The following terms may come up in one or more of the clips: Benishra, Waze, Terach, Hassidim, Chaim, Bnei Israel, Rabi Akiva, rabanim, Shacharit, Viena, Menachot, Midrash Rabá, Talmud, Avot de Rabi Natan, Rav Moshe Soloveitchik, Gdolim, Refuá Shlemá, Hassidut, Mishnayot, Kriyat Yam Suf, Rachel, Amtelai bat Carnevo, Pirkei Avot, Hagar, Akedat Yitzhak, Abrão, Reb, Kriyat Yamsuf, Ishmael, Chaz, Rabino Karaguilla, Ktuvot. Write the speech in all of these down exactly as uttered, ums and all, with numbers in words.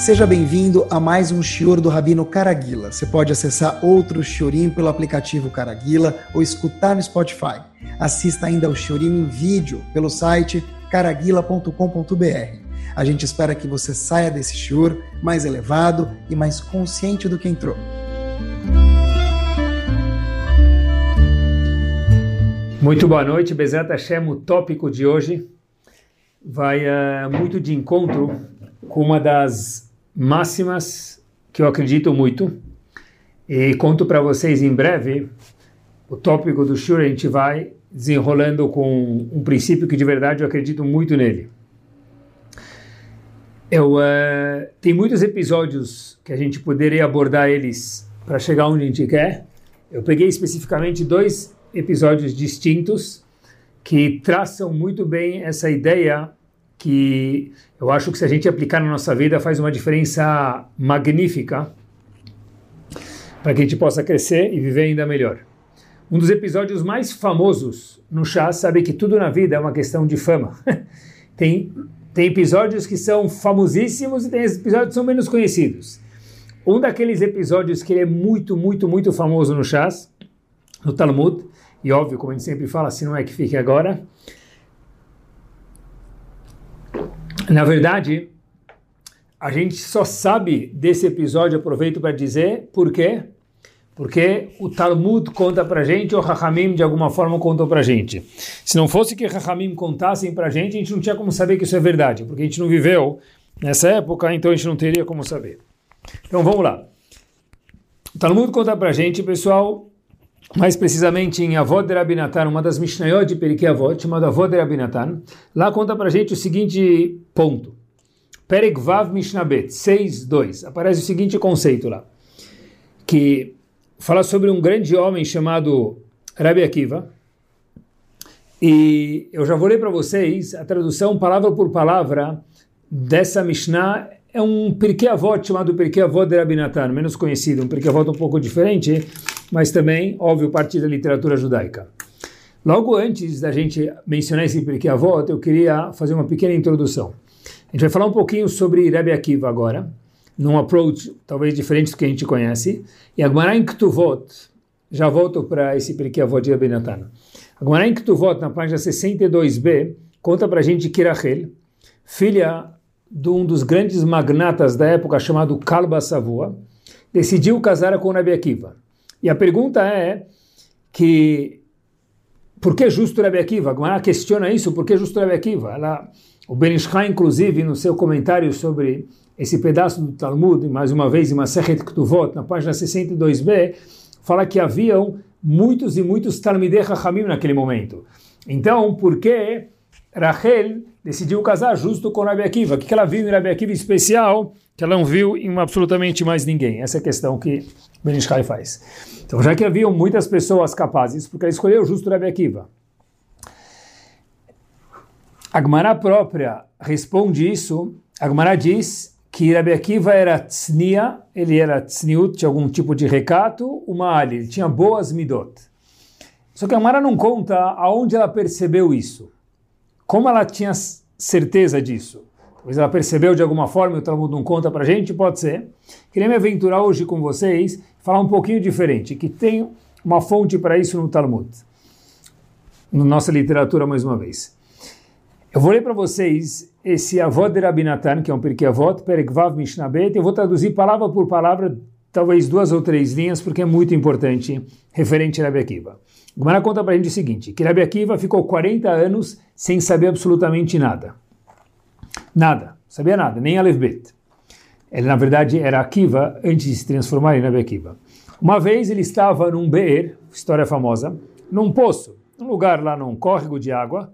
Seja bem-vindo a mais um shiur do Rabino Karaguilla. Você pode acessar outro shiurim pelo aplicativo Karaguilla ou escutar no Spotify. Assista ainda ao shiurim em vídeo pelo site karaguilla ponto com ponto b r. A gente espera que você saia desse shiur mais elevado e mais consciente do que entrou. Muito boa noite, Bezat Hashem. O tópico de hoje vai uh, muito de encontro com uma das máximas que eu acredito muito. E conto para vocês em breve o tópico do shiur. A gente vai desenrolando com um princípio que de verdade eu acredito muito nele. Eu, uh, tem muitos episódios que a gente poderia abordar eles para chegar onde a gente quer. Eu peguei especificamente dois episódios distintos que traçam muito bem essa ideia que eu acho que se a gente aplicar na nossa vida faz uma diferença magnífica para que a gente possa crescer e viver ainda melhor. Um dos episódios mais famosos no Chaz, sabe que tudo na vida é uma questão de fama. tem, tem episódios que são famosíssimos e tem episódios que são menos conhecidos. Um daqueles episódios que ele é muito, muito, muito famoso no Chaz, no Talmud, e óbvio, como a gente sempre fala, se não é que fique agora. Na verdade, a gente só sabe desse episódio, aproveito para dizer, por quê? Porque o Talmud conta para a gente, ou Rahamim de alguma forma contou para a gente. Se não fosse que Rahamim contassem para a gente, a gente não tinha como saber que isso é verdade, porque a gente não viveu nessa época, então a gente não teria como saber. Então vamos lá. O Talmud conta para a gente, pessoal, mais precisamente em Avot de Rabi Natan, uma das Mishnayot de Perek Avot, chamada Avot de Rabi Natan, lá conta pra gente o seguinte ponto. Perek Vav Mishná Bet, seis dois, aparece o seguinte conceito lá, que fala sobre um grande homem chamado Rabi Akiva, e eu já vou ler para vocês a tradução palavra por palavra dessa Mishnah. É um Pirkei Avot chamado Pirkei Avot de Rabi Natan, menos conhecido, um Pirkei Avot um pouco diferente, mas também, óbvio, parte da literatura judaica. Logo antes da gente mencionar esse Pirkei Avot, eu queria fazer uma pequena introdução. A gente vai falar um pouquinho sobre Rabi Akiva agora, num approach talvez diferente do que a gente conhece, e a Gmara em Ktuvot, já volto para esse Pirkei Avot de Rabi Natan. A Gmara em Ktuvot, na página sessenta e dois b, conta para a gente que Rachel, filha de um dos grandes magnatas da época chamado Kalba Savua, decidiu casar com Rabi Akiva. E a pergunta é que por que justo Rabi Akiva? Ela questiona isso, por que justo Rabi Akiva? Ela, o Benishra, inclusive, no seu comentário sobre esse pedaço do Talmud, mais uma vez, em Masechet Ktuvot, na página sessenta e dois b, fala que haviam muitos e muitos Talmidei Rahamim naquele momento. Então, por que Rachel decidiu casar justo com Rabi Akiva? O que ela viu em Rabi Akiva especial que ela não viu em absolutamente mais ninguém? Essa é a questão que Benishra faz. Então, já que haviam muitas pessoas capazes, porque ela escolheu justo Rabi Akiva. A Gmará própria responde isso. A Gmará diz que Rabi Akiva era Tsnia, ele era Tsniut, tinha algum tipo de recato, uma ali, ele tinha boas midot. Só que a Gmará não conta aonde ela percebeu isso. Como ela tinha certeza disso? Talvez ela percebeu de alguma forma, o Talmud não conta para a gente, pode ser. Queria me aventurar hoje com vocês, falar um pouquinho diferente, que tem uma fonte para isso no Talmud, na nossa literatura mais uma vez. Eu vou ler para vocês esse Avot de Rabi Natan, que é um Pirkei Avot, Perek Vav Mishná Bet. Eu vou traduzir palavra por palavra, talvez duas ou três linhas, porque é muito importante, referente a Rabi Akiva. Gomara conta para a gente o seguinte, que Rabi Akiva ficou quarenta anos sem saber absolutamente nada. Nada, sabia nada, nem Alef Bet. Ele, na verdade, era Akiva antes de se transformar em Rabi Akiva. Uma vez ele estava num beer, história famosa, num poço, num lugar lá, num córrego de água,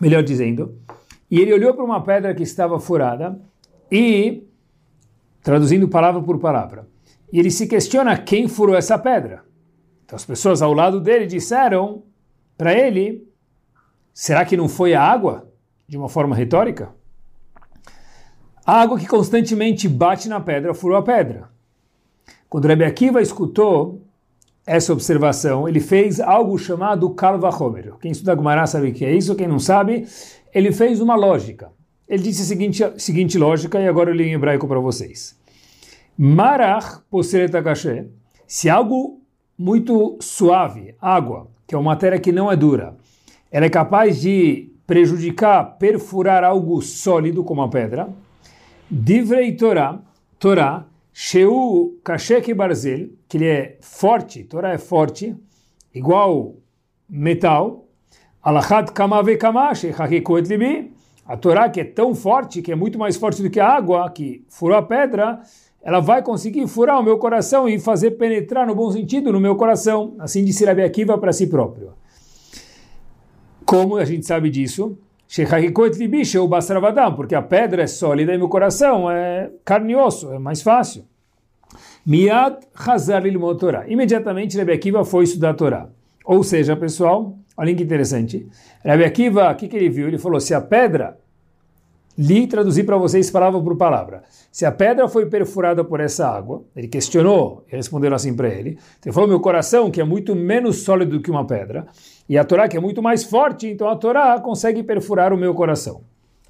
melhor dizendo, e ele olhou para uma pedra que estava furada e, traduzindo palavra por palavra, e ele se questiona quem furou essa pedra. Então as pessoas ao lado dele disseram para ele, será que não foi a água? De uma forma retórica. A água que constantemente bate na pedra, furou a pedra. Quando Rabi Akiva escutou essa observação, ele fez algo chamado Kalva Homer. Quem estuda Gumará sabe o que é isso, quem não sabe, ele fez uma lógica. Ele disse a seguinte, a seguinte lógica, e agora eu li em hebraico para vocês. Marach poseret hagashé, se algo muito suave, água, que é uma matéria que não é dura, ela é capaz de prejudicar, perfurar algo sólido como a pedra. Divrei Torá, Torá, Sheu Kashek Barzel, que ele é forte, Torá é forte, igual metal. Alachad Kamave Kamash, Hakikoet Libi, a Torá que é tão forte, que é muito mais forte do que a água, que furou a pedra, ela vai conseguir furar o meu coração e fazer penetrar no bom sentido no meu coração, assim disse Rabi Akiva para si próprio. Como a gente sabe disso? Porque a pedra é sólida e meu coração é carne e osso, é mais fácil. Imediatamente Rabi Akiva foi estudar a Torá. Ou seja, pessoal, olha que interessante. Rabi Akiva, o que, que ele viu? Ele falou, se a pedra, li traduzir para vocês palavra por palavra, se a pedra foi perfurada por essa água, ele questionou, responderam assim para ele, ele falou, meu coração que é muito menos sólido do que uma pedra, e a Torá que é muito mais forte, então a Torá consegue perfurar o meu coração.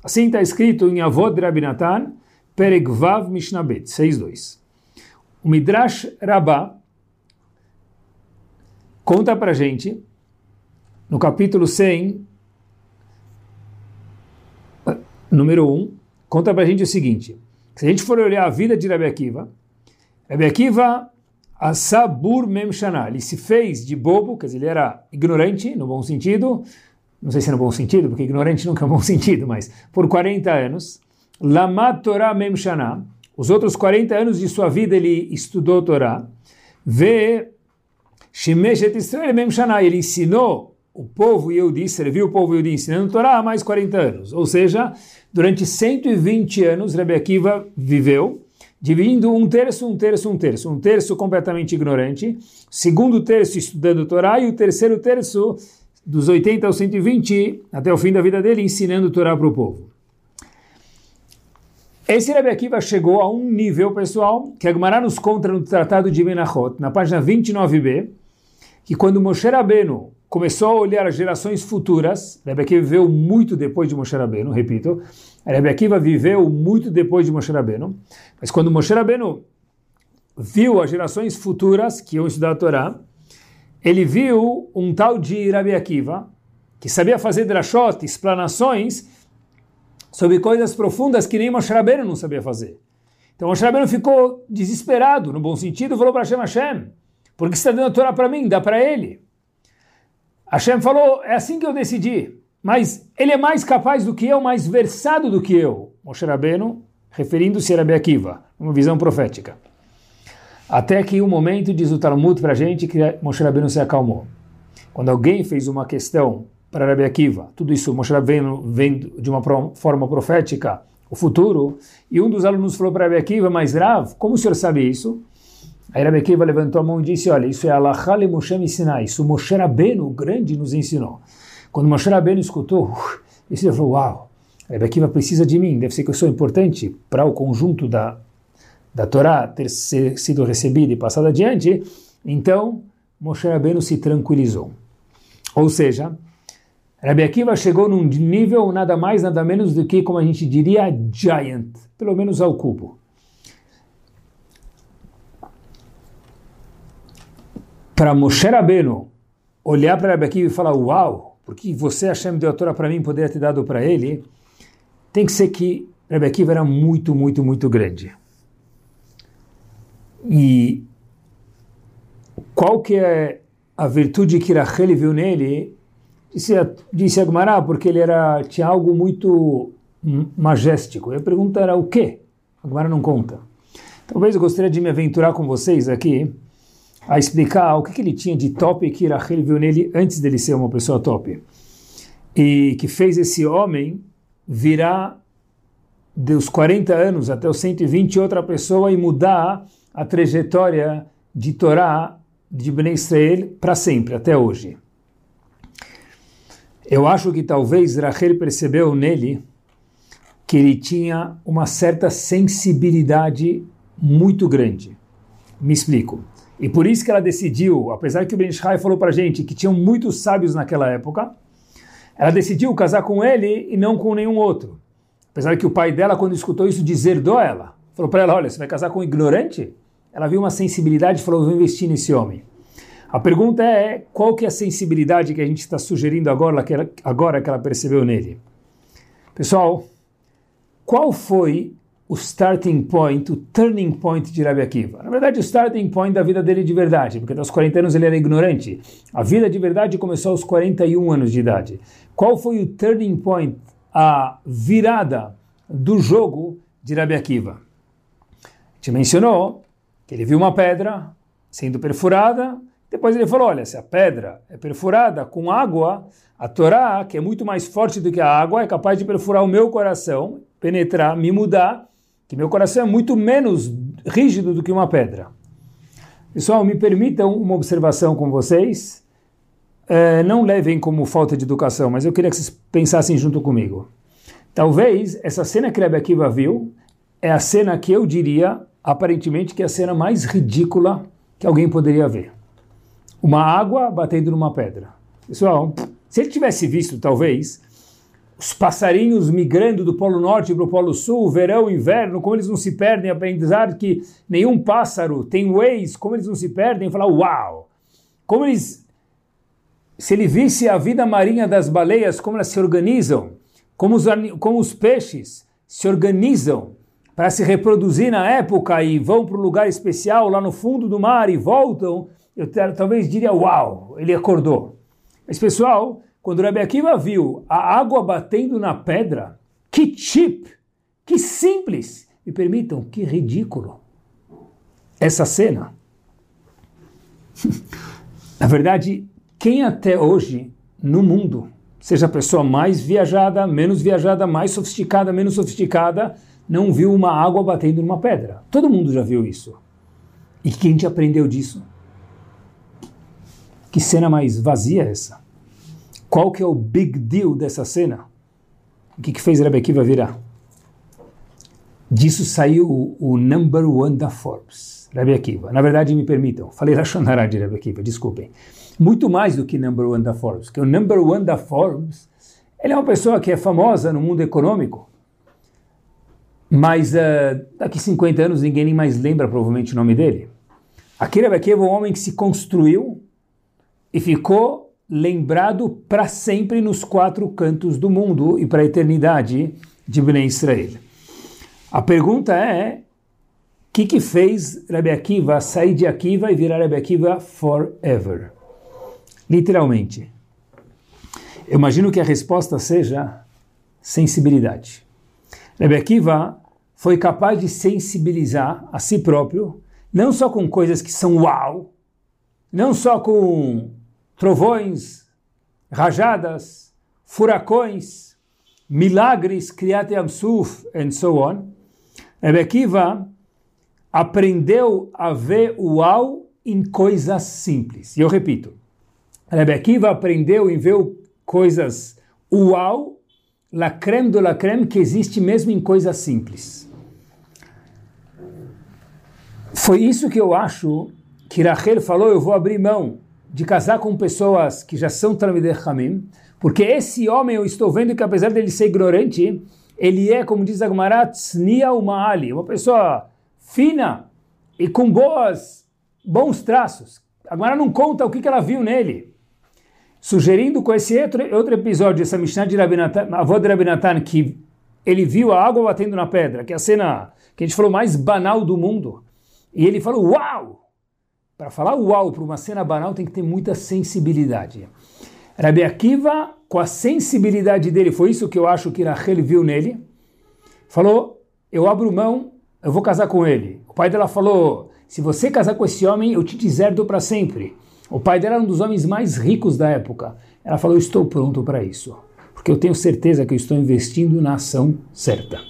Assim está escrito em Avot de Rabi Natan, Perek Vav Mishná Bet, seis dois. O Midrash Rabá conta para gente, no capítulo cem, número um, conta pra gente o seguinte, se a gente for olhar a vida de Rabi Akiva, Rabi Akiva, a Sabur Mem Shaná, ele se fez de bobo, quer dizer, ele era ignorante, no bom sentido, não sei se é no bom sentido, porque ignorante nunca é um bom sentido, mas por quarenta anos, Lamad Torá Mem Shaná, os outros quarenta anos de sua vida ele estudou Torá, Ve Shimeshet Israel Mem Shaná, ele ensinou o povo Yehudi, serviu o povo Yehudi ensinando Torá há mais quarenta anos. Ou seja, durante cento e vinte anos, Rabi Akiva viveu, dividindo um terço, um terço, um terço. Um terço completamente ignorante, segundo terço estudando Torá e o terceiro terço, dos oitenta aos cento e vinte, até o fim da vida dele, ensinando Torá para o povo. Esse Rabi Akiva chegou a um nível, pessoal, que a Gmara nos conta no Tratado de Menachot, na página vinte e nove b, que quando Moshe Rabenu começou a olhar as gerações futuras, Reb Akiva viveu muito depois de Moshe Rabenu, repito, Reb Akiva viveu muito depois de Moshe Rabenu, mas quando Moshe Rabenu viu as gerações futuras que iam estudar a Torá, ele viu um tal de Reb Akiva, que sabia fazer drashot, explanações, sobre coisas profundas que nem Moshe Rabenu não sabia fazer. Então Moshe Rabenu ficou desesperado, no bom sentido, falou para Hashem, Hashem, por que você está dando a Torá para mim? Dá para ele. Hashem falou, é assim que eu decidi, mas ele é mais capaz do que eu, mais versado do que eu. Moshe Rabenu, referindo-se a Rabi Akiva, uma visão profética. Até que um momento, diz o Talmud para a gente, que Moshe Rabenu se acalmou. Quando alguém fez uma questão para Rabi Akiva, tudo isso Moshe Rabenu vem de uma forma profética, o futuro, e um dos alunos falou para Rabi Akiva, mas Rav, como o senhor sabe isso? Aí Rabi Akiva levantou a mão e disse, olha, isso é Alachá le Moshe me ensinar, isso Moshe Rabenu, o grande, nos ensinou. Quando Moshe Rabenu escutou, uh, ele falou, uau, Rabi Akiva precisa de mim, deve ser que eu sou importante para o conjunto da, da Torá ter ser, sido recebida e passada adiante. Então, Moshe Rabenu se tranquilizou. Ou seja, Rabi Akiva chegou num nível nada mais, nada menos do que, como a gente diria, giant, pelo menos ao cubo. Para Moshe Rabenu olhar para Rabi Akiva e falar, uau, porque você, Hashem, deu a Torá para mim, poderia ter dado para ele, tem que ser que Rabi Akiva era muito, muito, muito grande. E qual que é a virtude que Rachel viu nele? Disse a, disse a Gmará, porque ele era, tinha algo muito majestico. Eu pergunto, era o quê? A Gmará não conta. Talvez eu gostaria de me aventurar com vocês aqui, a explicar o que, que ele tinha de top que Rachel viu nele antes dele ser uma pessoa top. E que fez esse homem virar dos quarenta anos até os cento e vinte outra pessoa e mudar a trajetória de Torá de Bnei Israel para sempre, até hoje. Eu acho que talvez Rachel percebeu nele que ele tinha uma certa sensibilidade muito grande. Me explico. E por isso que ela decidiu, apesar que o Benishra falou para a gente que tinham muitos sábios naquela época, ela decidiu casar com ele e não com nenhum outro. Apesar que o pai dela, quando escutou isso, deserdou ela. Falou para ela, olha, você vai casar com um ignorante? Ela viu uma sensibilidade e falou, eu vou investir nesse homem. A pergunta é, qual que é a sensibilidade que a gente está sugerindo agora que, ela, agora que ela percebeu nele? Pessoal, qual foi o starting point, o turning point de Rabi Akiva? Na verdade, o starting point da vida dele de verdade, porque aos quarenta anos ele era ignorante. A vida de verdade começou aos quarenta e um anos de idade. Qual foi o turning point, a virada do jogo de Rabi Akiva? Te mencionou que ele viu uma pedra sendo perfurada, depois ele falou, olha, se a pedra é perfurada com água, a Torá, que é muito mais forte do que a água, é capaz de perfurar o meu coração, penetrar, me mudar, que meu coração é muito menos rígido do que uma pedra. Pessoal, me permitam uma observação com vocês, é, não levem como falta de educação, mas eu queria que vocês pensassem junto comigo. Talvez essa cena que Rabi Akiva viu é a cena que eu diria, aparentemente, que é a cena mais ridícula que alguém poderia ver. Uma água batendo numa pedra. Pessoal, se ele tivesse visto, talvez, os passarinhos migrando do Polo Norte para o Polo Sul, verão, inverno, como eles não se perdem, apesar que nenhum pássaro tem Waze, como eles não se perdem, falar, uau! Como eles... Se ele visse a vida marinha das baleias, como elas se organizam, como os, como os peixes se organizam para se reproduzir na época e vão para um lugar especial lá no fundo do mar e voltam, eu talvez diria, uau, ele acordou. Mas pessoal, quando Rabi Akiva viu a água batendo na pedra, que cheap, que simples, me permitam, que ridículo, essa cena. Na verdade, quem até hoje no mundo, seja a pessoa mais viajada, menos viajada, mais sofisticada, menos sofisticada, não viu uma água batendo numa pedra? Todo mundo já viu isso. E quem te aprendeu disso? Que cena mais vazia é essa? Qual que é o big deal dessa cena? O que, que fez Rabi Akiva virar? Disso saiu o, o number one da Forbes, Rabi Akiva. Na verdade, me permitam, falei Lashonará de Rabi Akiva, desculpem. Muito mais do que number one da Forbes, porque o number one da Forbes, ele é uma pessoa que é famosa no mundo econômico, mas uh, daqui cinquenta anos ninguém nem mais lembra provavelmente o nome dele. Aqui Rabi Akiva é um homem que se construiu e ficou lembrado para sempre nos quatro cantos do mundo e para a eternidade de Bnei Israel. A pergunta é, o que, que fez Rabi Akiva sair de Akiva e virar Rabi Akiva forever? Literalmente. Eu imagino que a resposta seja sensibilidade. Rabi Akiva foi capaz de sensibilizar a si próprio, não só com coisas que são uau, não só com trovões, rajadas, furacões, milagres, Kriyat Yamsuf, and so on. Rabi Akiva aprendeu a ver o uau em coisas simples. E eu repito, Rabi Akiva aprendeu em ver coisas uau, la crème de la crème, que existe mesmo em coisas simples. Foi isso que eu acho que Rachel falou, eu vou abrir mão de casar com pessoas que já são Talmidei Rahamim, porque esse homem eu estou vendo que apesar dele ser ignorante, ele é, como diz a Gmara, Tsnia u'ma'ali, uma pessoa fina e com boas, bons traços. A Gmara não conta o que ela viu nele. Sugerindo com esse outro episódio, essa Mishnayot de Rabi Natan, Avot de Rabi Natan, que ele viu a água batendo na pedra, que é a cena que a gente falou mais banal do mundo, e ele falou, uau! Para falar uau para uma cena banal tem que ter muita sensibilidade. Rabi Akiva, com a sensibilidade dele, foi isso que eu acho que Rachel viu nele, falou, eu abro mão, eu vou casar com ele. O pai dela falou, se você casar com esse homem, eu te deserdo para sempre. O pai dela era um dos homens mais ricos da época. Ela falou, eu estou pronto para isso, porque eu tenho certeza que eu estou investindo na ação certa.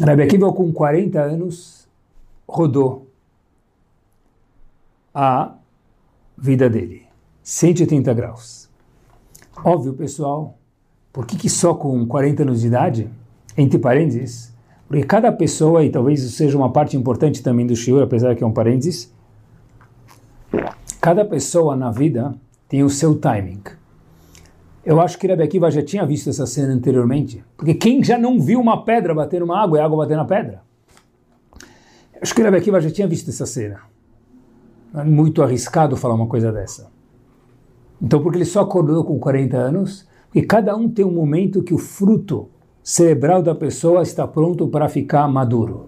Rabi Akiva, com quarenta anos, rodou a vida dele, cento e oitenta graus. Óbvio, pessoal, por que, que só com quarenta anos de idade? Entre parênteses, porque cada pessoa, e talvez isso seja uma parte importante também do shiur, apesar que é um parênteses, cada pessoa na vida tem o seu timing. Eu acho que Rabi Akiva já tinha visto essa cena anteriormente, porque quem já não viu uma pedra bater numa água e a água bater na pedra? Eu acho que Rabi Akiva já tinha visto essa cena. Não é muito arriscado falar uma coisa dessa. Então, porque ele só acordou com quarenta anos, porque cada um tem um momento que o fruto cerebral da pessoa está pronto para ficar maduro.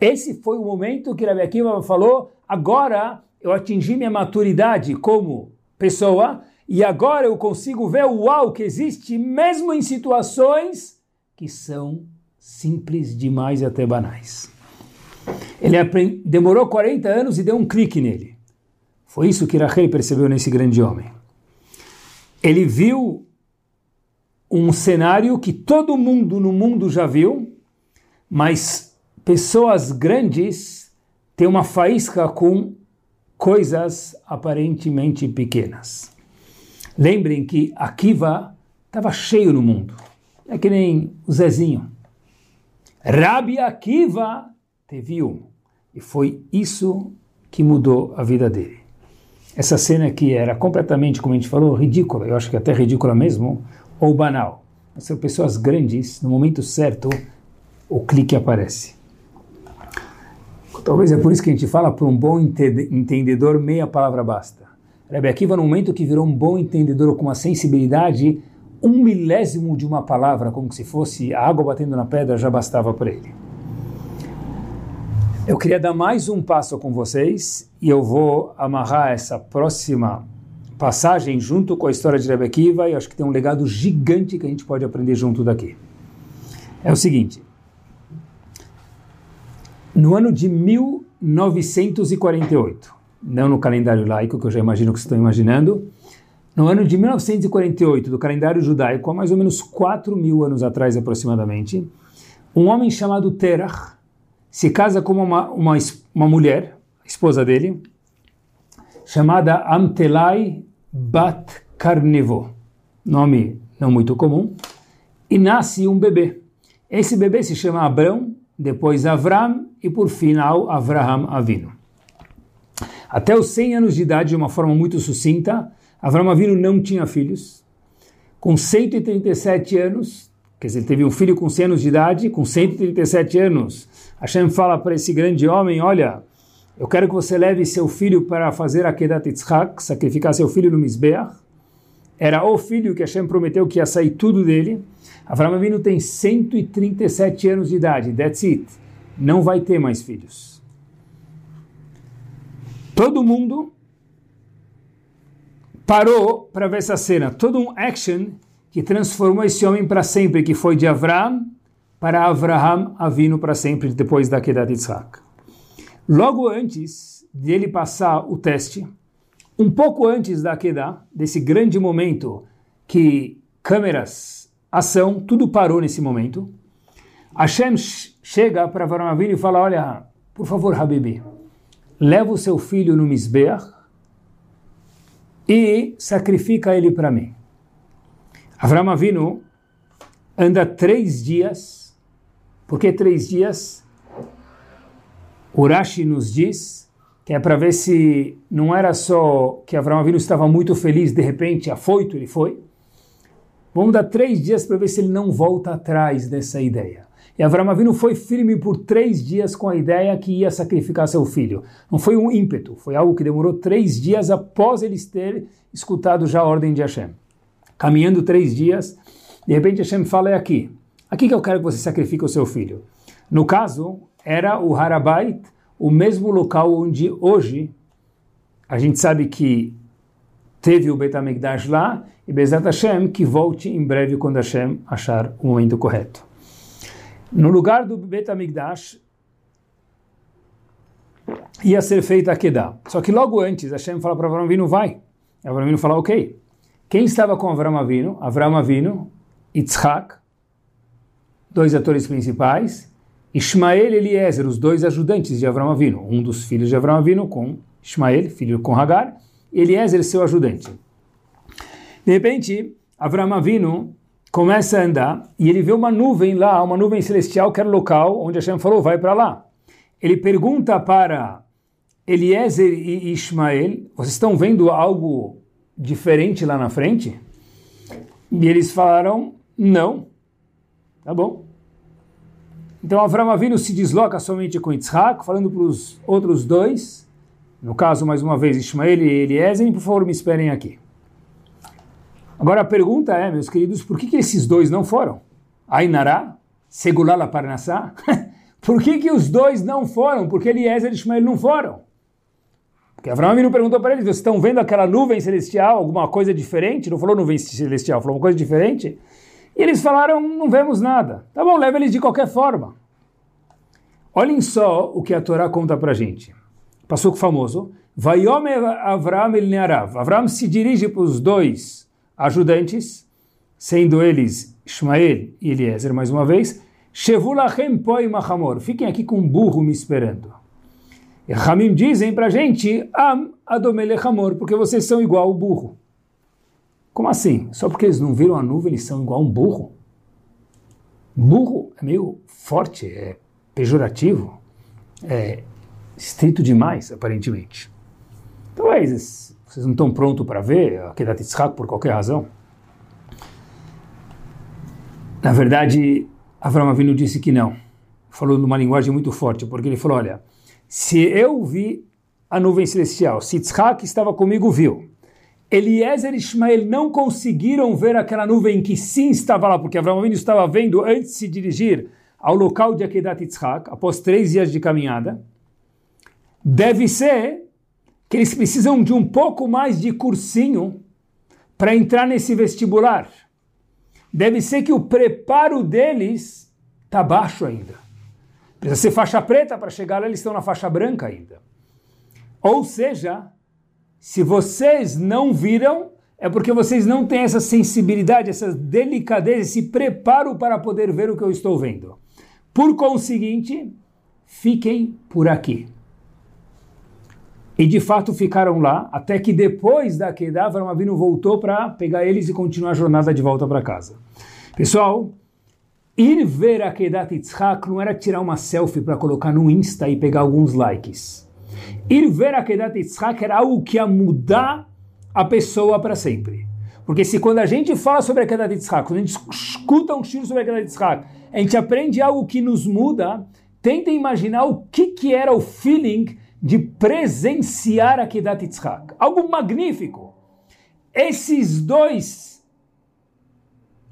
Esse foi o momento que Rabi Akiva falou, agora eu atingi minha maturidade como pessoa, e agora eu consigo ver o uau que existe mesmo em situações que são simples demais e até banais. Ele demorou quarenta anos e deu um clique nele. Foi isso que Rachel percebeu nesse grande homem. Ele viu um cenário que todo mundo no mundo já viu, mas pessoas grandes têm uma faísca com coisas aparentemente pequenas. Lembrem que Akiva estava cheio no mundo. É que nem o Zezinho. Rabi Akiva teve um. E foi isso que mudou a vida dele. Essa cena que era completamente, como a gente falou, ridícula. Eu acho que até ridícula mesmo, ou banal. Mas são pessoas grandes, no momento certo, o clique aparece. Talvez é por isso que a gente fala, para um bom entendedor, meia palavra basta. Rabi Akiva, no momento que virou um bom entendedor, com uma sensibilidade, um milésimo de uma palavra, como se fosse a água batendo na pedra, já bastava para ele. Eu queria dar mais um passo com vocês, e eu vou amarrar essa próxima passagem junto com a história de Rabi Akiva, e acho que tem um legado gigante que a gente pode aprender junto daqui. É o seguinte, no ano de mil novecentos e quarenta e oito, não no calendário laico, que eu já imagino que vocês estão imaginando, no ano de mil novecentos e quarenta e oito, do calendário judaico, há mais ou menos quatro mil anos atrás aproximadamente, um homem chamado Terach se casa com uma, uma, uma mulher, a esposa dele, chamada Amtelai Bat Carnevo, nome não muito comum, e nasce um bebê. Esse bebê se chama Abrão, depois Avram e por final Avraham Avinu. Até os cem anos de idade, de uma forma muito sucinta, Avraham Avinu não tinha filhos. Com cento e trinta e sete anos, quer dizer, ele teve um filho com cem anos de idade, com cento e trinta e sete anos, Hashem fala para esse grande homem, olha, eu quero que você leve seu filho para fazer Akedat Yitzhak, sacrificar seu filho no Mizbeach. Era o filho que Hashem prometeu que ia sair tudo dele. Avraham Avinu tem cento e trinta e sete anos de idade, that's it, não vai ter mais filhos. Todo mundo parou para ver essa cena, todo um action que transformou esse homem para sempre, que foi de Avram para Avraham Avinu para sempre, depois da Akedat Yitzhak. Logo antes de ele passar o teste, um pouco antes da Akedah, desse grande momento que câmeras, ação, tudo parou nesse momento, Hashem chega para Avraham Avinu e fala, olha, por favor, Habibi, leva o seu filho no Mizbeach e sacrifica ele para mim. Avraham Avinu anda três dias. Por que três dias? Urashi nos diz que é para ver se não era só que Avraham Avinu estava muito feliz, de repente, afoito ele foi. Vamos dar três dias para ver se ele não volta atrás dessa ideia. E Avraham Avinu foi firme por três dias com a ideia que ia sacrificar seu filho. Não foi um ímpeto, foi algo que demorou três dias após eles terem escutado já a ordem de Hashem. Caminhando três dias, de repente Hashem fala, é aqui. Aqui que eu quero que você sacrifique o seu filho. No caso, era o Harabait, o mesmo local onde hoje a gente sabe que teve o Bet Amikdash lá, e Bezat Hashem, que volte em breve quando Hashem achar o momento correto. No lugar do Bet Amikdash ia ser feita a Kedah. Só que logo antes, Hashem fala para Avraham Avinu, vai. Avraham Avinu fala, ok. Quem estava com Avraham Avinu? Avraham Avinu, Yitzhak, dois atores principais, Ishmael e Eliezer, os dois ajudantes de Avraham Avinu. Um dos filhos de Avraham Avinu com Ishmael, filho com Hagar, e Eliezer, seu ajudante. De repente, Avraham Avinu começa a andar e ele vê uma nuvem lá, uma nuvem celestial, que era o local onde Hashem falou, vai para lá. Ele pergunta para Eliezer e Ishmael, vocês estão vendo algo diferente lá na frente? E eles falaram, não, tá bom. Então Avraham Avinu se desloca somente com Yitzhak, falando para os outros dois, no caso, mais uma vez, Ishmael e Eliezer, por favor, me esperem aqui. Agora a pergunta é, meus queridos, por que, que esses dois não foram? Ainará, Segulá la Parnassá? Por que, que os dois não foram? Por que Eliezer e Ishmael não foram? Porque Avraham Avinu perguntou para eles, vocês estão vendo aquela nuvem celestial, alguma coisa diferente? Não falou nuvem celestial, falou uma coisa diferente? E eles falaram, não vemos nada. Tá bom, leva eles de qualquer forma. Olhem só o que a Torá conta para a gente. Passou com o famoso, Vayomer Avraham el Nearav. Avraham se dirige para os dois ajudantes, sendo eles Ishmael e Eliezer, mais uma vez, Shevulachem poi machamor. Fiquem aqui com um burro me esperando. E Rahamim dizem para a gente, Am adomelech hamor, porque vocês são igual ao burro. Como assim? Só porque eles não viram a nuvem, eles são igual a um burro? Burro é meio forte, é pejorativo, é estrito demais, aparentemente. Talvez vocês não estão prontos para ver a Akedat Yitzhak por qualquer razão. Na verdade, Avraham Avinu disse que não. Falou numa linguagem muito forte, porque ele falou, olha, se eu vi a nuvem celestial, se Yitzhak estava comigo, viu. Eliezer e Ishmael não conseguiram ver aquela nuvem que sim estava lá, porque Avraham Avinu estava vendo antes de se dirigir ao local de Akedat Yitzhak, após três dias de caminhada. Deve ser que eles precisam de um pouco mais de cursinho para entrar nesse vestibular. Deve ser que o preparo deles está baixo ainda. Precisa ser faixa preta para chegar lá, eles estão na faixa branca ainda. Ou seja, se vocês não viram, é porque vocês não têm essa sensibilidade, essa delicadeza, esse preparo para poder ver o que eu estou vendo. Por conseguinte, fiquem por aqui. E de fato ficaram lá, até que depois da queda, Avraham Avinu voltou para pegar eles e continuar a jornada de volta para casa. Pessoal, ir ver a Akedat Yitzhak não era tirar uma selfie para colocar no Insta e pegar alguns likes. Ir ver a Akedat Yitzhak era algo que ia mudar a pessoa para sempre. Porque se quando a gente fala sobre a Akedat Yitzhak, quando a gente escuta um shiur sobre a Akedat Yitzhak, a gente aprende algo que nos muda, tenta imaginar o que, que era o feeling de presenciar a Akedat Yitzhak. Algo magnífico. Esses dois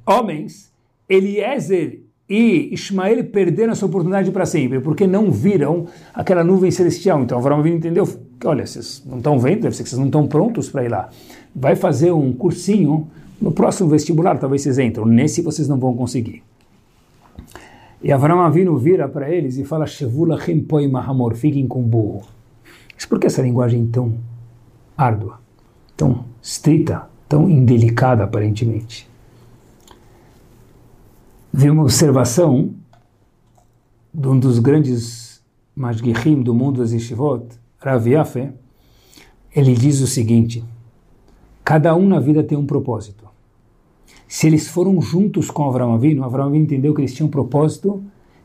homens, Eliezer e Ishmael, perderam essa oportunidade para sempre, porque não viram aquela nuvem celestial. Então Avraham Avinu entendeu, olha, vocês não estão vendo, deve ser que vocês não estão prontos para ir lá. Vai fazer um cursinho, no próximo vestibular talvez vocês entram, nesse vocês não vão conseguir. E Avraham Avinu vira para eles e fala, Shevulachem poi machamor, fiquem com o burro. Mas por que essa linguagem tão árdua, tão estrita, tão indelicada aparentemente? Veio uma observação de um dos grandes mashgichim do mundo das yeshivot, Rabi Akiva. Ele diz o seguinte, cada um na vida tem um propósito. Se eles foram juntos com Avraham Avinu, Avraham Avinu entendeu que eles tinham um propósito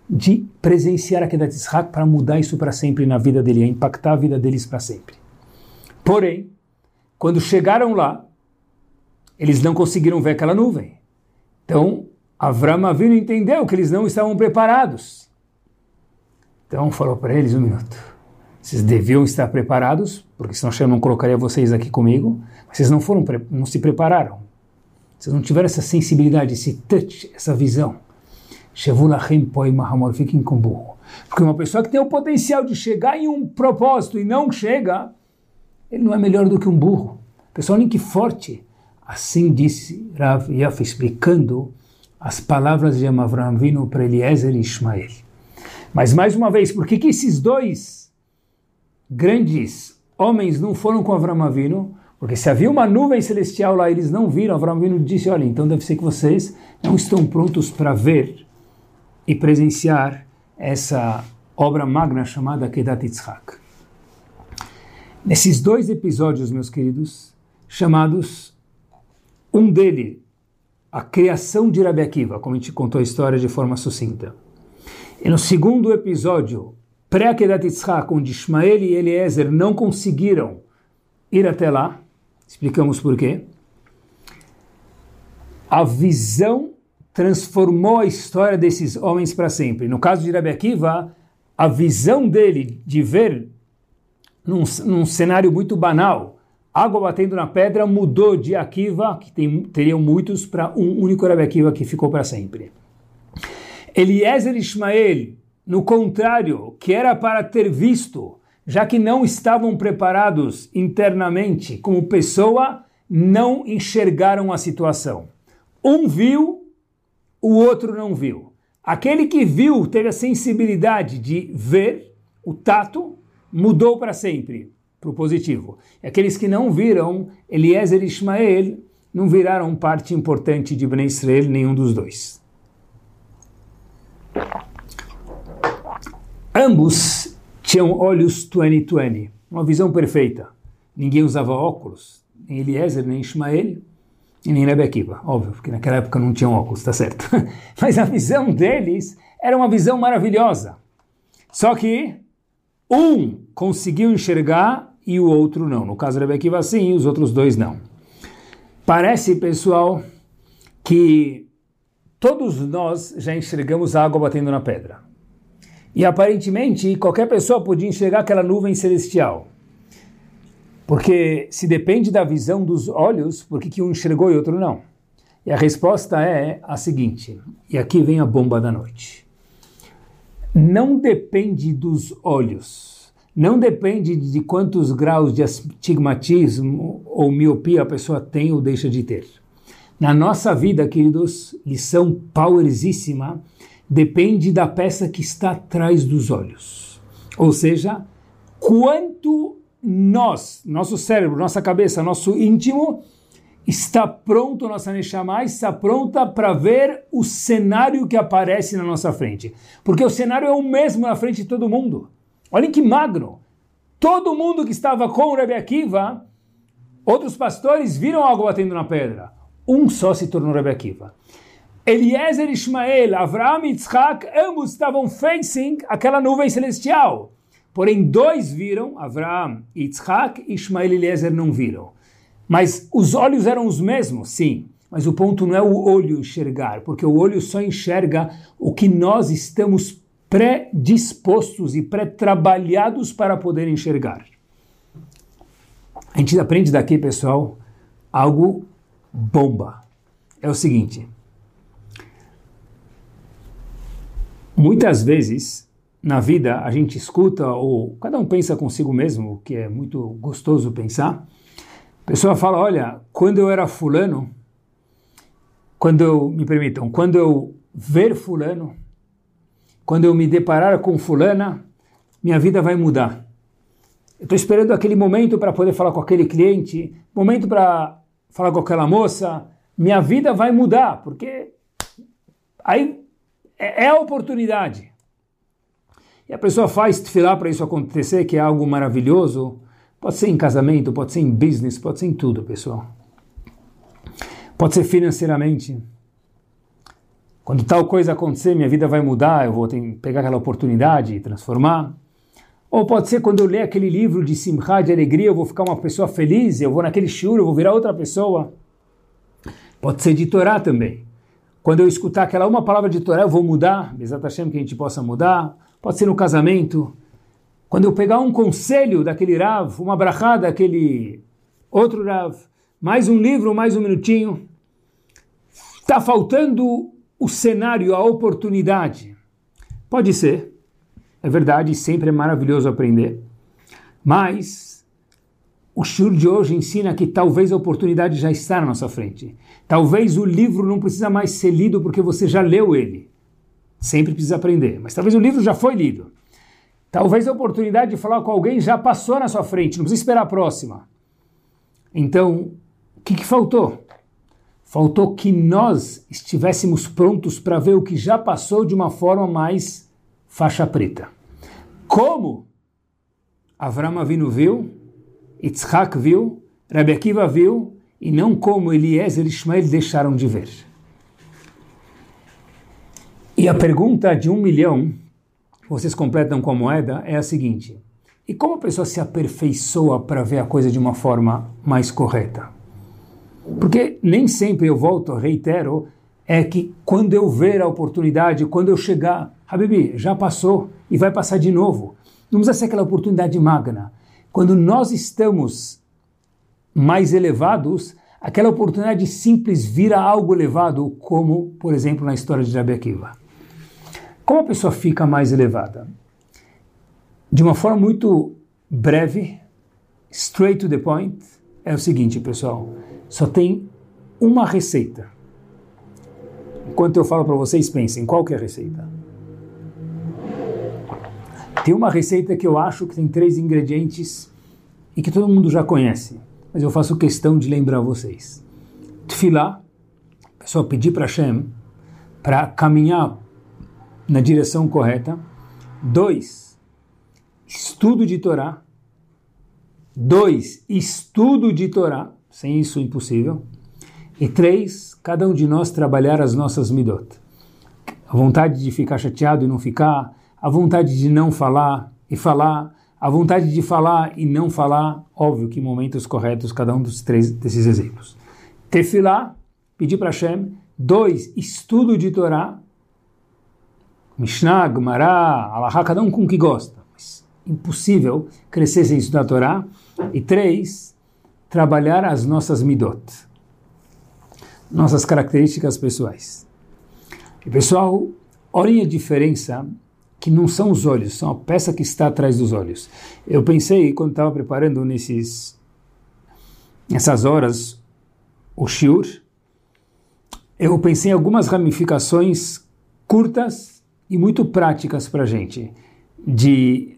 de presenciar a Akedat Yitzhak para mudar isso para sempre na vida dele, impactar a vida deles para sempre. Porém, quando chegaram lá, eles não conseguiram ver aquela nuvem. Então, Avraham Avinu entendeu que eles não estavam preparados. Então falou para eles, um minuto, vocês deviam estar preparados, porque senão Hashem não colocaria vocês aqui comigo, mas vocês não, foram, não se prepararam. Vocês não tiveram essa sensibilidade, esse touch, essa visão. Shevulachem poi machamor, fiquem com burro. Porque uma pessoa que tem o potencial de chegar em um propósito e não chega, ele não é melhor do que um burro. Pessoal, nem que forte. Assim disse Rav Yaffe, explicando as palavras de Avraham Avinu para Eliezer e Ishmael. Mas mais uma vez, por que, que esses dois grandes homens não foram com Avraham Avinu? Porque se havia uma nuvem celestial lá, eles não viram. Avraham Avinu disse, olha, então deve ser que vocês não estão prontos para ver e presenciar essa obra magna chamada Akedat Yitzhak. Nesses dois episódios, meus queridos, chamados, um dele, a criação de Rabi Akiva, como a gente contou a história de forma sucinta. E no segundo episódio, pré-Akedat Yitzhak, onde Ishmael e Eliezer não conseguiram ir até lá, explicamos por quê. a visão transformou a história desses homens para sempre. No caso de Rabi Akiva, a visão dele de ver num, num cenário muito banal, água batendo na pedra, mudou de Akiva, que tem, teriam muitos, para um único Rabi Akiva que ficou para sempre. Eliezer e Ishmael, no contrário, que era para ter visto, já que não estavam preparados internamente como pessoa, não enxergaram a situação. Um viu, o outro não viu. Aquele que viu teve a sensibilidade de ver, o tato, mudou para sempre, para o positivo. E aqueles que não viram, Eliezer e Ishmael, não viraram parte importante de Bnei Israel, nenhum dos dois. Ambos tinham olhos vinte vinte, uma visão perfeita. Ninguém usava óculos, nem Eliezer, nem Ishmael, e nem Rabi Akiva, óbvio, porque naquela época não tinham óculos, tá certo. Mas a visão deles era uma visão maravilhosa. Só que um conseguiu enxergar e o outro não. No caso de Rabi Akiva, sim, os outros dois não. Parece, pessoal, que todos nós já enxergamos a água batendo na pedra. E aparentemente qualquer pessoa podia enxergar aquela nuvem celestial. Porque se depende da visão dos olhos, por que um enxergou e outro não? E a resposta é a seguinte, e aqui vem a bomba da noite. Não depende dos olhos, não depende de quantos graus de astigmatismo ou miopia a pessoa tem ou deixa de ter. Na nossa vida, queridos, lição powerzíssima, depende da peça que está atrás dos olhos. Ou seja, quanto nós, nosso cérebro, nossa cabeça, nosso íntimo, está pronto, nossa Neshama está pronta para ver o cenário que aparece na nossa frente. Porque o cenário é o mesmo na frente de todo mundo. Olhem que magro! Todo mundo que estava com o Rabi Akiva, outros pastores viram algo batendo na pedra. Um só se tornou Rabi Akiva. Eliezer, Ishmael, Avraham e Yitzhak, ambos estavam facing aquela nuvem celestial. Porém, dois viram, Avraham e Yitzhak, Ishmael e Eliezer não viram. Mas os olhos eram os mesmos, sim. Mas o ponto não é o olho enxergar, porque o olho só enxerga o que nós estamos predispostos e pré-trabalhados para poder enxergar. A gente aprende daqui, pessoal, algo bomba. É o seguinte. Muitas vezes na vida a gente escuta, ou cada um pensa consigo mesmo, o que é muito gostoso pensar. A pessoa fala, olha, quando eu era fulano, quando eu, me permitam, quando eu ver fulano, quando eu me deparar com fulana, minha vida vai mudar. Eu estou esperando aquele momento para poder falar com aquele cliente, momento para falar com aquela moça, minha vida vai mudar, porque aí é a oportunidade. E a pessoa faz Tfilá para isso acontecer, que é algo maravilhoso. Pode ser em casamento, pode ser em business, pode ser em tudo, pessoal. Pode ser financeiramente. Quando tal coisa acontecer, minha vida vai mudar, eu vou ter que pegar aquela oportunidade e transformar. Ou pode ser quando eu ler aquele livro de simchá, de alegria, eu vou ficar uma pessoa feliz, eu vou naquele shiur, eu vou virar outra pessoa. Pode ser de Torá também. Quando eu escutar aquela uma palavra de Torá, eu vou mudar. Bezat Hashem, que a gente possa mudar. Pode ser no casamento, quando eu pegar um conselho daquele Rav, uma brachá daquele outro Rav, mais um livro, mais um minutinho, está faltando o cenário, a oportunidade. Pode ser, é verdade, sempre é maravilhoso aprender, mas o shiur de hoje ensina que talvez a oportunidade já está na nossa frente. Talvez o livro não precisa mais ser lido porque você já leu ele. Sempre precisa aprender, mas talvez o livro já foi lido. Talvez a oportunidade de falar com alguém já passou na sua frente, não precisa esperar a próxima. Então, o que, que faltou? Faltou que nós estivéssemos prontos para ver o que já passou de uma forma mais faixa preta. Como Avraham Avinu viu, Yitzhak viu, Rabi Akiva viu, e não como Eliezer e Ishmael deixaram de ver. E a pergunta de um milhão, vocês completam com a moeda, é a seguinte. E como a pessoa se aperfeiçoa para ver a coisa de uma forma mais correta? Porque nem sempre, eu volto, reitero, é que quando eu ver a oportunidade, quando eu chegar, Habibi, já passou e vai passar de novo. Não precisa ser aquela oportunidade magna. Quando nós estamos mais elevados, aquela oportunidade simples vira algo elevado, como, por exemplo, na história de Rabi Akiva. Como a pessoa fica mais elevada? De uma forma muito breve, straight to the point, é o seguinte, pessoal, só tem uma receita. Enquanto eu falo para vocês, pensem, qual que é a receita? Tem uma receita que eu acho que tem três ingredientes e que todo mundo já conhece, mas eu faço questão de lembrar vocês. Tfilá, pessoal, pedir para Hashem para caminhar na direção correta. Dois, estudo de Torá. Dois, estudo de Torá. Sem isso, impossível. E três, cada um de nós trabalhar as nossas midot. A vontade de ficar chateado e não ficar, a vontade de não falar e falar, a vontade de falar e não falar, óbvio que em momentos corretos, cada um dos três desses exemplos. Tefilá, pedir para Hashem. Dois, estudo de Torá. Mishnah, Gmara, Alahá, cada um com o que gosta. Mas impossível crescer sem estudar a Torá. E três, trabalhar as nossas midot, nossas características pessoais. E pessoal, olhem a diferença, que não são os olhos, são a peça que está atrás dos olhos. Eu pensei, quando estava preparando nesses, nessas horas o shiur, eu pensei em algumas ramificações curtas e muito práticas para a gente, de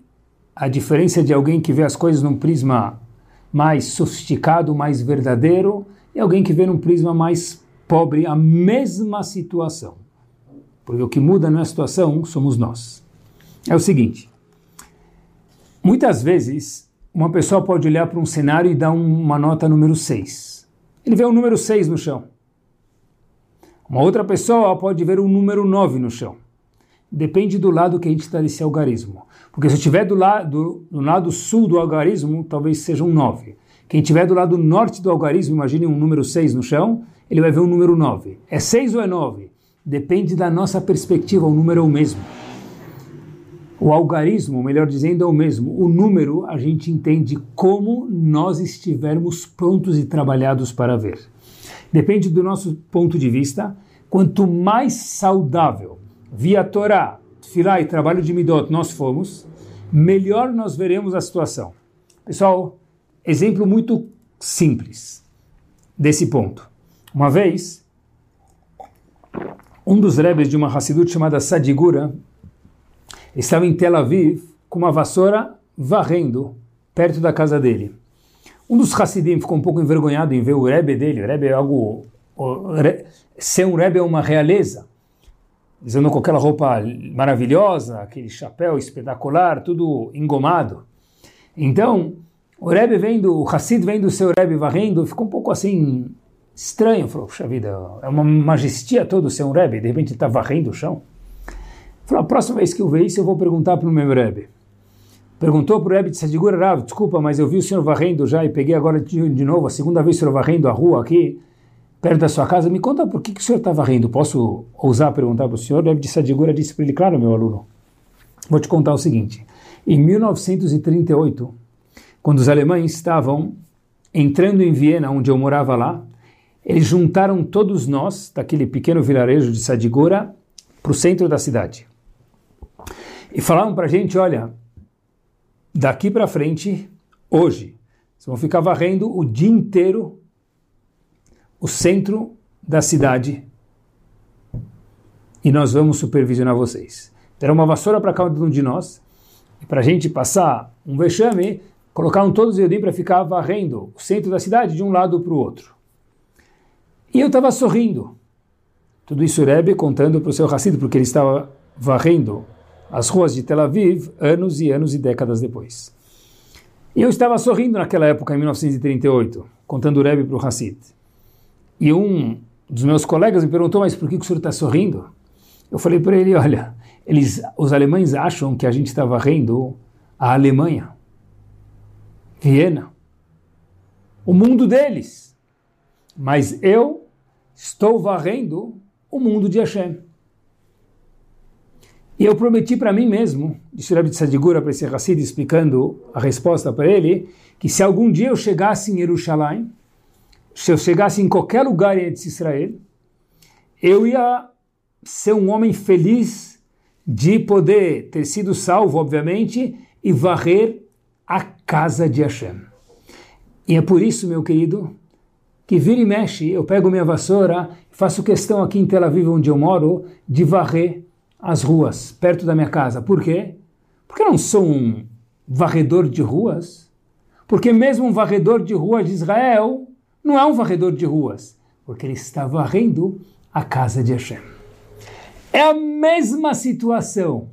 a diferença de alguém que vê as coisas num prisma mais sofisticado, mais verdadeiro, e alguém que vê num prisma mais pobre a mesma situação. Porque o que muda não é a situação, somos nós. É o seguinte, muitas vezes uma pessoa pode olhar para um cenário e dar uma nota número seis. Ele vê o número seis no chão. Uma outra pessoa pode ver o número nove no chão. Depende do lado que a gente está desse algarismo. Porque se eu estiver do lado, do lado sul do algarismo, talvez seja um nove. Quem estiver do lado norte do algarismo, imagine um número seis no chão, ele vai ver um número nove. É seis ou é nove? Depende da nossa perspectiva, o número é o mesmo. O algarismo, melhor dizendo, é o mesmo. O número a gente entende como nós estivermos prontos e trabalhados para ver. Depende do nosso ponto de vista. Quanto mais saudável, via Torá, Tfilá e trabalho de midot nós fomos, melhor nós veremos a situação. Pessoal, exemplo muito simples desse ponto. Uma vez, um dos Rebes de uma Hassidut chamada Sadigura estava em Tel Aviv com uma vassoura varrendo perto da casa dele. Um dos Hassidim ficou um pouco envergonhado em ver o Rebbe dele. O Rebbe é algo... O Rebbe, ser um Rebbe é uma realeza. Eles andam com aquela roupa maravilhosa, aquele chapéu espetacular, tudo engomado. Então, o Rebbe vendo, o Hassid vendo o seu Rebbe varrendo, ficou um pouco assim, estranho. Falou, puxa vida, é uma majestia todo o seu Rebbe, de repente ele está varrendo o chão. Falou, a próxima vez que eu ver isso, eu vou perguntar para o meu Rebbe. Perguntou para o Rebbe de Sadigura, Rav, desculpa, mas eu vi o senhor varrendo já e peguei agora de novo, a segunda vez o senhor varrendo a rua aqui, perto da sua casa, me conta por que, que o senhor está varrendo. Posso ousar perguntar para o senhor? Rebbe de Sadigura disse para ele, claro, meu aluno. Vou te contar o seguinte. Em mil novecentos e trinta e oito, quando os alemães estavam entrando em Viena, onde eu morava lá, eles juntaram todos nós, daquele pequeno vilarejo de Sadigura, para o centro da cidade. E falaram para a gente, olha, daqui para frente, hoje, vocês vão ficar varrendo o dia inteiro o centro da cidade, e nós vamos supervisionar vocês. Deram uma vassoura para cada um de nós, e para a gente passar um vexame, colocaram todos os Yodim para ficar varrendo o centro da cidade de um lado para o outro. E eu estava sorrindo. Tudo isso o Rebbe contando para o seu Hassid, porque ele estava varrendo as ruas de Tel Aviv anos e anos e décadas depois. E eu estava sorrindo naquela época, em mil novecentos e trinta e oito, contando o Rebbe para o Hassid. E um dos meus colegas me perguntou, mas por que o senhor está sorrindo? Eu falei para ele, olha, eles, os alemães acham que a gente está varrendo a Alemanha, Viena, o mundo deles. mas eu estou varrendo o mundo de Hashem. E eu prometi para mim mesmo, disse Rabi de Sadigura para esse Hassid, explicando a resposta para ele, que se algum dia eu chegasse em Jerusalém, se eu chegasse em qualquer lugar em Israel, eu ia ser um homem feliz de poder ter sido salvo, obviamente, e varrer a casa de Hashem. E é por isso, meu querido, que vira e mexe, eu pego minha vassoura, faço questão aqui em Tel Aviv, onde eu moro, de varrer as ruas perto da minha casa. Por quê? Porque eu não sou um varredor de ruas. Porque mesmo um varredor de ruas de Israel não é um varredor de ruas, porque ele está varrendo a casa de Hashem. É a mesma situação.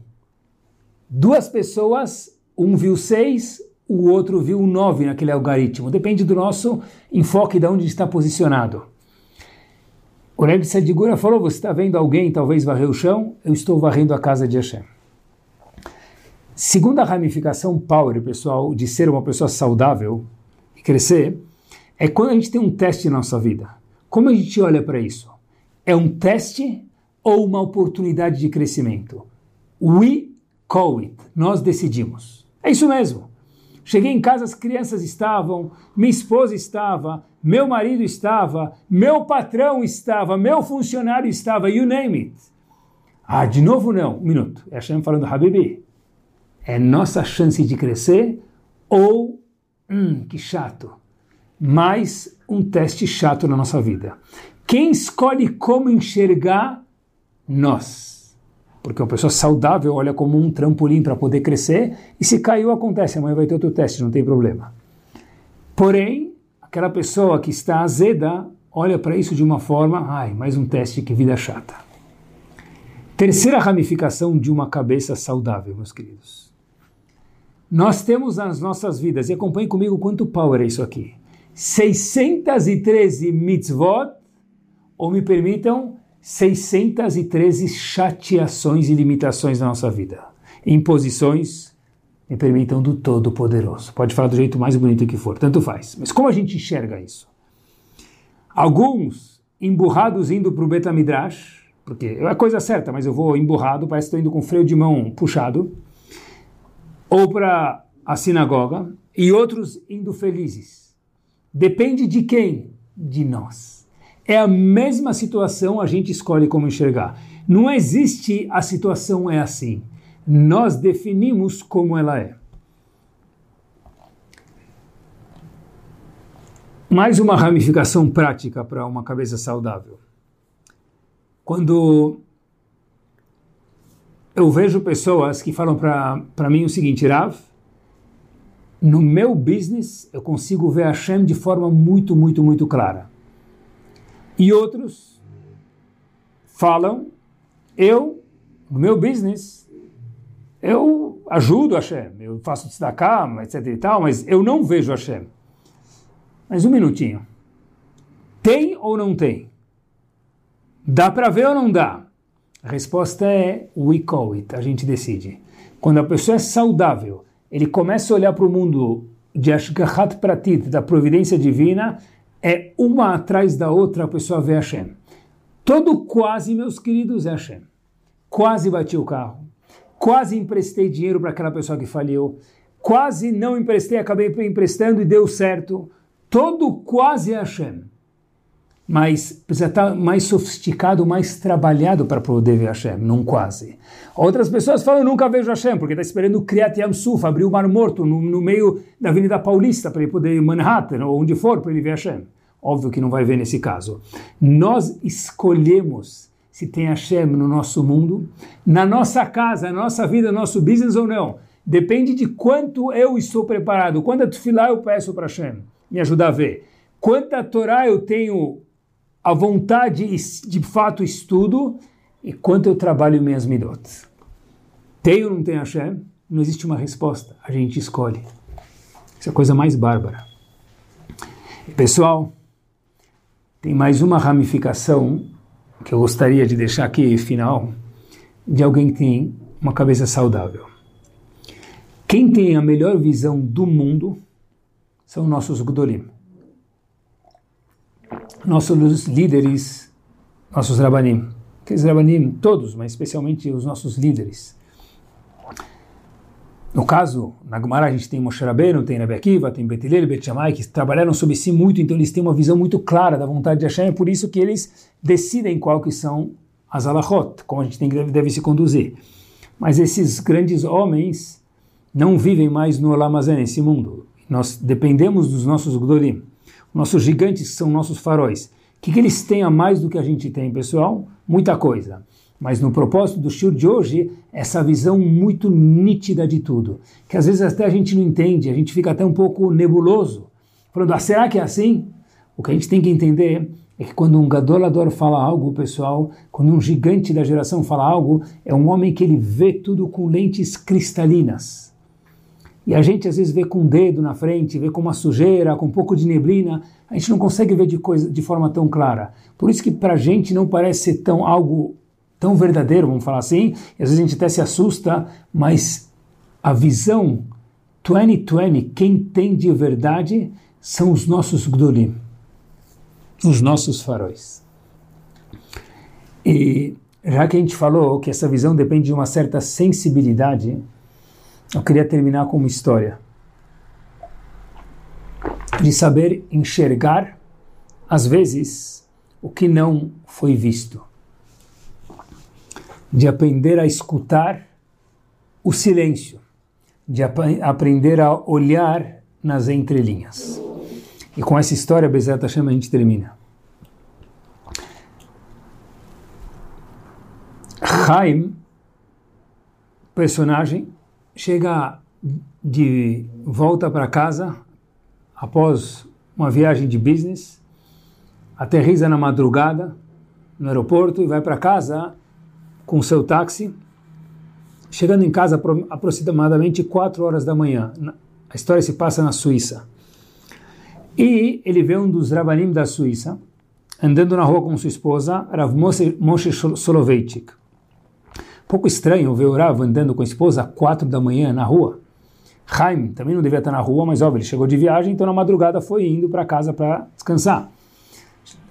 Duas pessoas, um viu seis, o outro viu um nove naquele algoritmo. Depende do nosso enfoque, de onde está posicionado. O Rebbe Sadigura falou, você está vendo alguém talvez varrer o chão? Eu estou varrendo a casa de Hashem. Segunda ramificação power, pessoal, de ser uma pessoa saudável e crescer, é quando a gente tem um teste na nossa vida. Como a gente olha para isso? É um teste ou uma oportunidade de crescimento? We call it. Nós decidimos. É isso mesmo. Cheguei em casa, as crianças estavam, minha esposa estava, meu marido estava, meu patrão estava, meu funcionário estava, you name it. Ah, de novo não, um minuto. É Hashem falando, Habibi, é nossa chance de crescer ou, hum, que chato, mais um teste chato na nossa vida. Quem escolhe como enxergar? Nós. Porque uma pessoa saudável olha como um trampolim para poder crescer, e se caiu, acontece, amanhã vai ter outro teste, não tem problema. Porém, aquela pessoa que está azeda olha para isso de uma forma, ai, mais um teste, que vida chata. Terceira ramificação de uma cabeça saudável, meus queridos. Nós temos nas nossas vidas, e acompanhe comigo quanto power é isso aqui, seiscentos e treze mitzvot, ou me permitam, seiscentos e treze chateações e limitações na nossa vida. Imposições, me permitam, do Todo-Poderoso. Pode falar do jeito mais bonito que for, tanto faz. Mas como a gente enxerga isso? Alguns emburrados indo para o Bet Amikdash, porque é coisa certa, mas eu vou emburrado, parece que estou indo com freio de mão puxado, ou para a sinagoga, e outros indo felizes. Depende de quem? De nós. É a mesma situação, a gente escolhe como enxergar. Não existe a situação é assim. Nós definimos como ela é. Mais uma ramificação prática para uma cabeça saudável. Quando eu vejo pessoas que falam para mim o seguinte, Rav, no meu business eu consigo ver a Hashem de forma muito, muito, muito clara. E outros falam, eu, no meu business, eu ajudo a Hashem, eu faço destacar, etc e tal, mas eu não vejo a Hashem. Mas um minutinho, tem ou não tem? Dá para ver ou não dá? A resposta é, we call it, a gente decide. Quando a pessoa é saudável, ele começa a olhar para o mundo de Ashgahat Pratit, da providência divina, é uma atrás da outra, a pessoa vê Hashem. Todo quase, meus queridos, é Hashem. Quase bati o carro. Quase emprestei dinheiro para aquela pessoa que faliu. Quase não emprestei, acabei emprestando e deu certo. Todo quase é Hashem. Mas precisa estar mais sofisticado, mais trabalhado para poder ver Hashem, não quase. Outras pessoas falam, eu nunca vejo Hashem, porque está esperando o Kriyat Yam Suf, abrir o Mar Morto no, no meio da Avenida Paulista, para ele poder ir em Manhattan, ou onde for, para ele ver Hashem. Óbvio que não vai ver nesse caso. Nós escolhemos se tem Hashem no nosso mundo, na nossa casa, na nossa vida, no nosso business ou não. Depende de quanto eu estou preparado, quanto a Tfilá eu peço para Hashem me ajudar a ver, quanto a Torá eu tenho a vontade e, de fato, estudo, e quanto eu trabalho minhas midot. Tem ou não tem Hashem? Não existe uma resposta. A gente escolhe. Isso é a coisa mais bárbara. E, pessoal, tem mais uma ramificação que eu gostaria de deixar aqui, final, de alguém que tem uma cabeça saudável. Quem tem a melhor visão do mundo são nossos Gdolim. nossos líderes, nossos rabanim. Aqueles rabanim, todos, mas especialmente os nossos líderes. No caso, na Gmara a gente tem Moshe Rabenu, tem Rabi Akiva, tem Bet e Bet Shammai, que trabalharam sobre si muito, então eles têm uma visão muito clara da vontade de Hashem, é por isso que eles decidem qual que são as alachot, como a gente tem, deve, deve se conduzir. Mas esses grandes homens não vivem mais no Olamazé, nesse mundo. Nós dependemos dos nossos Gdolim, nossos gigantes que são nossos faróis. O que, que eles têm a mais do que a gente tem, pessoal? Muita coisa. Mas no propósito do shiur de hoje, essa visão muito nítida de tudo, que às vezes até a gente não entende, a gente fica até um pouco nebuloso, falando, ah, será que é assim? O que a gente tem que entender é que quando um gadolador fala algo, pessoal, quando um gigante da geração fala algo, é um homem que ele vê tudo com lentes cristalinas. E a gente às vezes vê com um dedo na frente, vê com uma sujeira, com um pouco de neblina, a gente não consegue ver de, coisa, de forma tão clara. Por isso que para a gente não parece ser tão algo... tão verdadeiro, vamos falar assim, e às vezes a gente até se assusta, mas a visão vinte vinte, quem tem de verdade, são os nossos Gdolim, os nossos faróis. E já que a gente falou que essa visão depende de uma certa sensibilidade, eu queria terminar com uma história, de saber enxergar, às vezes, o que não foi visto. De aprender a escutar o silêncio, de ap aprender a olhar nas entrelinhas. E com essa história, Bezerra Hashem, a gente termina. Chaim, personagem, chega de volta para casa após uma viagem de business, aterriza na madrugada no aeroporto e vai para casa com seu táxi, chegando em casa aproximadamente quatro horas da manhã. A história se passa na Suíça. E ele vê um dos rabanim da Suíça, andando na rua com sua esposa, Rav Moshe Soloveitchik. Pouco estranho ver o Rav andando com a esposa às quatro da manhã na rua. Chaim também não devia estar na rua, mas óbvio, ele chegou de viagem, então na madrugada foi indo para casa para descansar,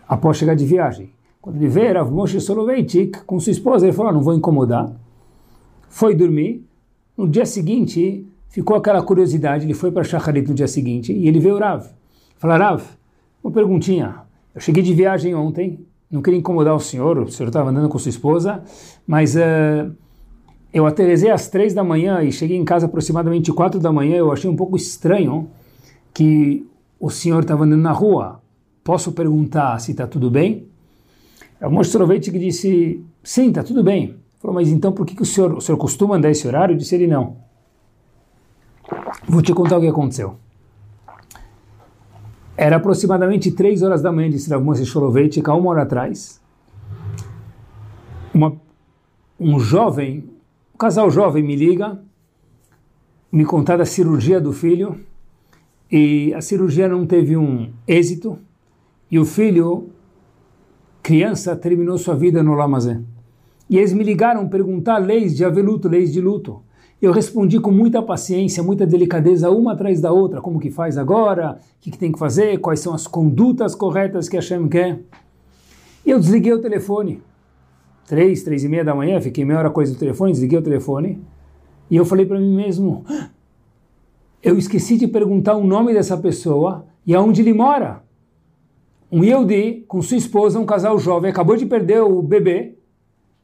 após chegar de viagem. Quando ele vê Rav Moshe Soloveitchik com sua esposa, ele falou, ah, não vou incomodar. Foi dormir. No dia seguinte, ficou aquela curiosidade, ele foi para Shacharit no dia seguinte, e ele vê o Rav. Fala, Rav, uma perguntinha. Eu cheguei de viagem ontem, não queria incomodar o senhor, o senhor estava andando com sua esposa, mas uh, eu aterrisei às três da manhã e cheguei em casa aproximadamente quatro da manhã, eu achei um pouco estranho que o senhor estava andando na rua. Posso perguntar se está tudo bem? O Moshe Soloveitchik disse, sim, está tudo bem. Ele falou, mas então por que, que o, senhor, o senhor costuma andar esse horário? Eu disse ele, não. Vou te contar o que aconteceu. Era aproximadamente três horas da manhã, disse o Moshe Soloveitchik, há uma hora atrás. Uma, um jovem, um casal jovem me liga, me contar da cirurgia do filho, e a cirurgia não teve um êxito, e o filho... criança terminou sua vida no Lamazé. E eles me ligaram perguntar leis de aveluto, leis de luto. Eu respondi com muita paciência, muita delicadeza, uma atrás da outra, como que faz agora, o que, que tem que fazer, quais são as condutas corretas que Hashem quer. E eu desliguei o telefone. Três, três e meia da manhã, fiquei meia hora coisa do telefone, desliguei o telefone. E eu falei para mim mesmo, ah, eu esqueci de perguntar o nome dessa pessoa e aonde ele mora. Um Yehudi com sua esposa, um casal jovem, acabou de perder o bebê.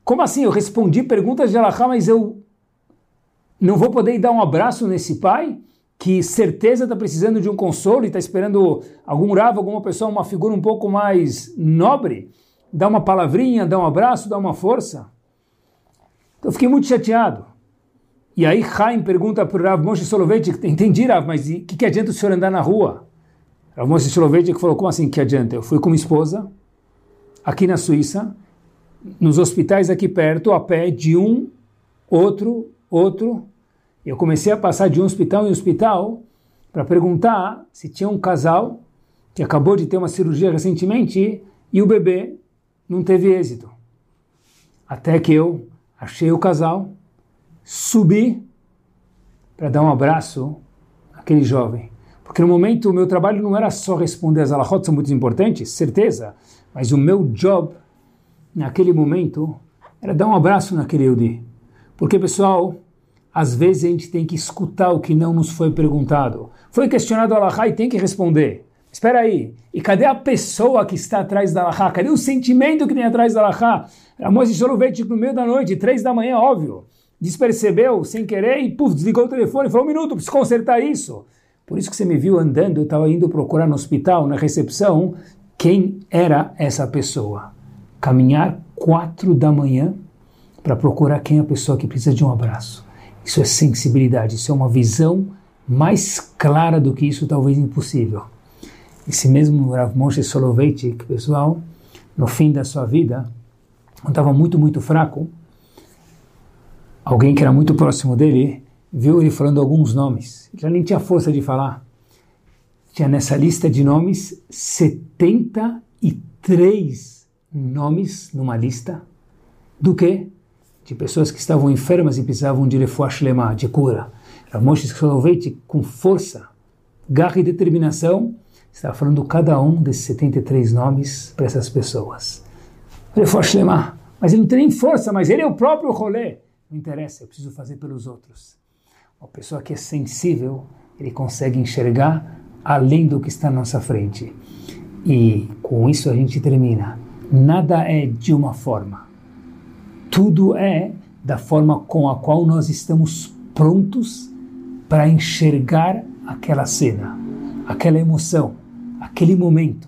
Como assim? Eu respondi perguntas de Alahá, mas eu não vou poder dar um abraço nesse pai que certeza está precisando de um consolo e está esperando algum rav, alguma pessoa, uma figura um pouco mais nobre, dar uma palavrinha, dar um abraço, dar uma força. Então eu fiquei muito chateado. E aí Chaim pergunta para o Rav Moshe Soloveitchik, entendi Rav, mas o que, que adianta o senhor andar na rua? Rav Moshe Soloveitchik falou, como assim que adianta? Eu fui com minha esposa, aqui na Suíça, nos hospitais aqui perto, a pé, de um, outro, outro. Eu comecei a passar de um hospital em hospital para perguntar se tinha um casal que acabou de ter uma cirurgia recentemente e o bebê não teve êxito. Até que eu achei o casal, subi para dar um abraço àquele jovem. Porque no momento o meu trabalho não era só responder as alahot, são muito importantes, certeza, mas o meu job naquele momento era dar um abraço naquele Yudi. Porque, pessoal, às vezes a gente tem que escutar o que não nos foi perguntado. Foi questionado a alahá e tem que responder. Espera aí, e cadê a pessoa que está atrás da alahá? Cadê o sentimento que tem atrás da alahá? Rav Moshe Soloveitchik no meio da noite, três da manhã, óbvio. Despercebeu, sem querer, e puf, desligou o telefone, falou um minuto, preciso consertar isso. Por isso que você me viu andando, eu estava indo procurar no hospital, na recepção, quem era essa pessoa. Caminhar quatro da manhã para procurar quem é a pessoa que precisa de um abraço. Isso é sensibilidade, isso é uma visão mais clara do que isso, talvez impossível. Esse mesmo Rav Moshe Soloveitchik, pessoal, no fim da sua vida, quando estava muito, muito fraco, alguém que era muito próximo dele viu ele falando alguns nomes. Ele já nem tinha força de falar. Tinha nessa lista de nomes setenta e três nomes numa lista do quê? De pessoas que estavam enfermas e precisavam de refuá shlemá, de cura. Rav Moshe Soloveitchik, com força, garra e determinação, estava falando cada um desses setenta e três nomes para essas pessoas. Refuá shlemá. Mas ele não tem nem força, mas ele é o próprio rolê. Não interessa, eu preciso fazer pelos outros. Uma pessoa que é sensível, ele consegue enxergar além do que está à nossa frente. E com isso a gente termina. Nada é de uma forma. Tudo é da forma com a qual nós estamos prontos para enxergar aquela cena, aquela emoção, aquele momento.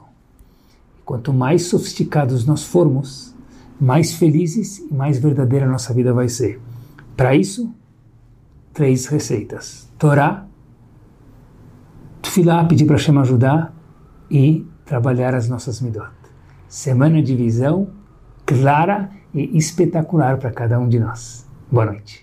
Quanto mais sofisticados nós formos, mais felizes e mais verdadeira a nossa vida vai ser. Para isso, três receitas. Torá, Tfilá, pedir para Hashem ajudar e trabalhar as nossas midot. Semana de visão clara e espetacular para cada um de nós. Boa noite.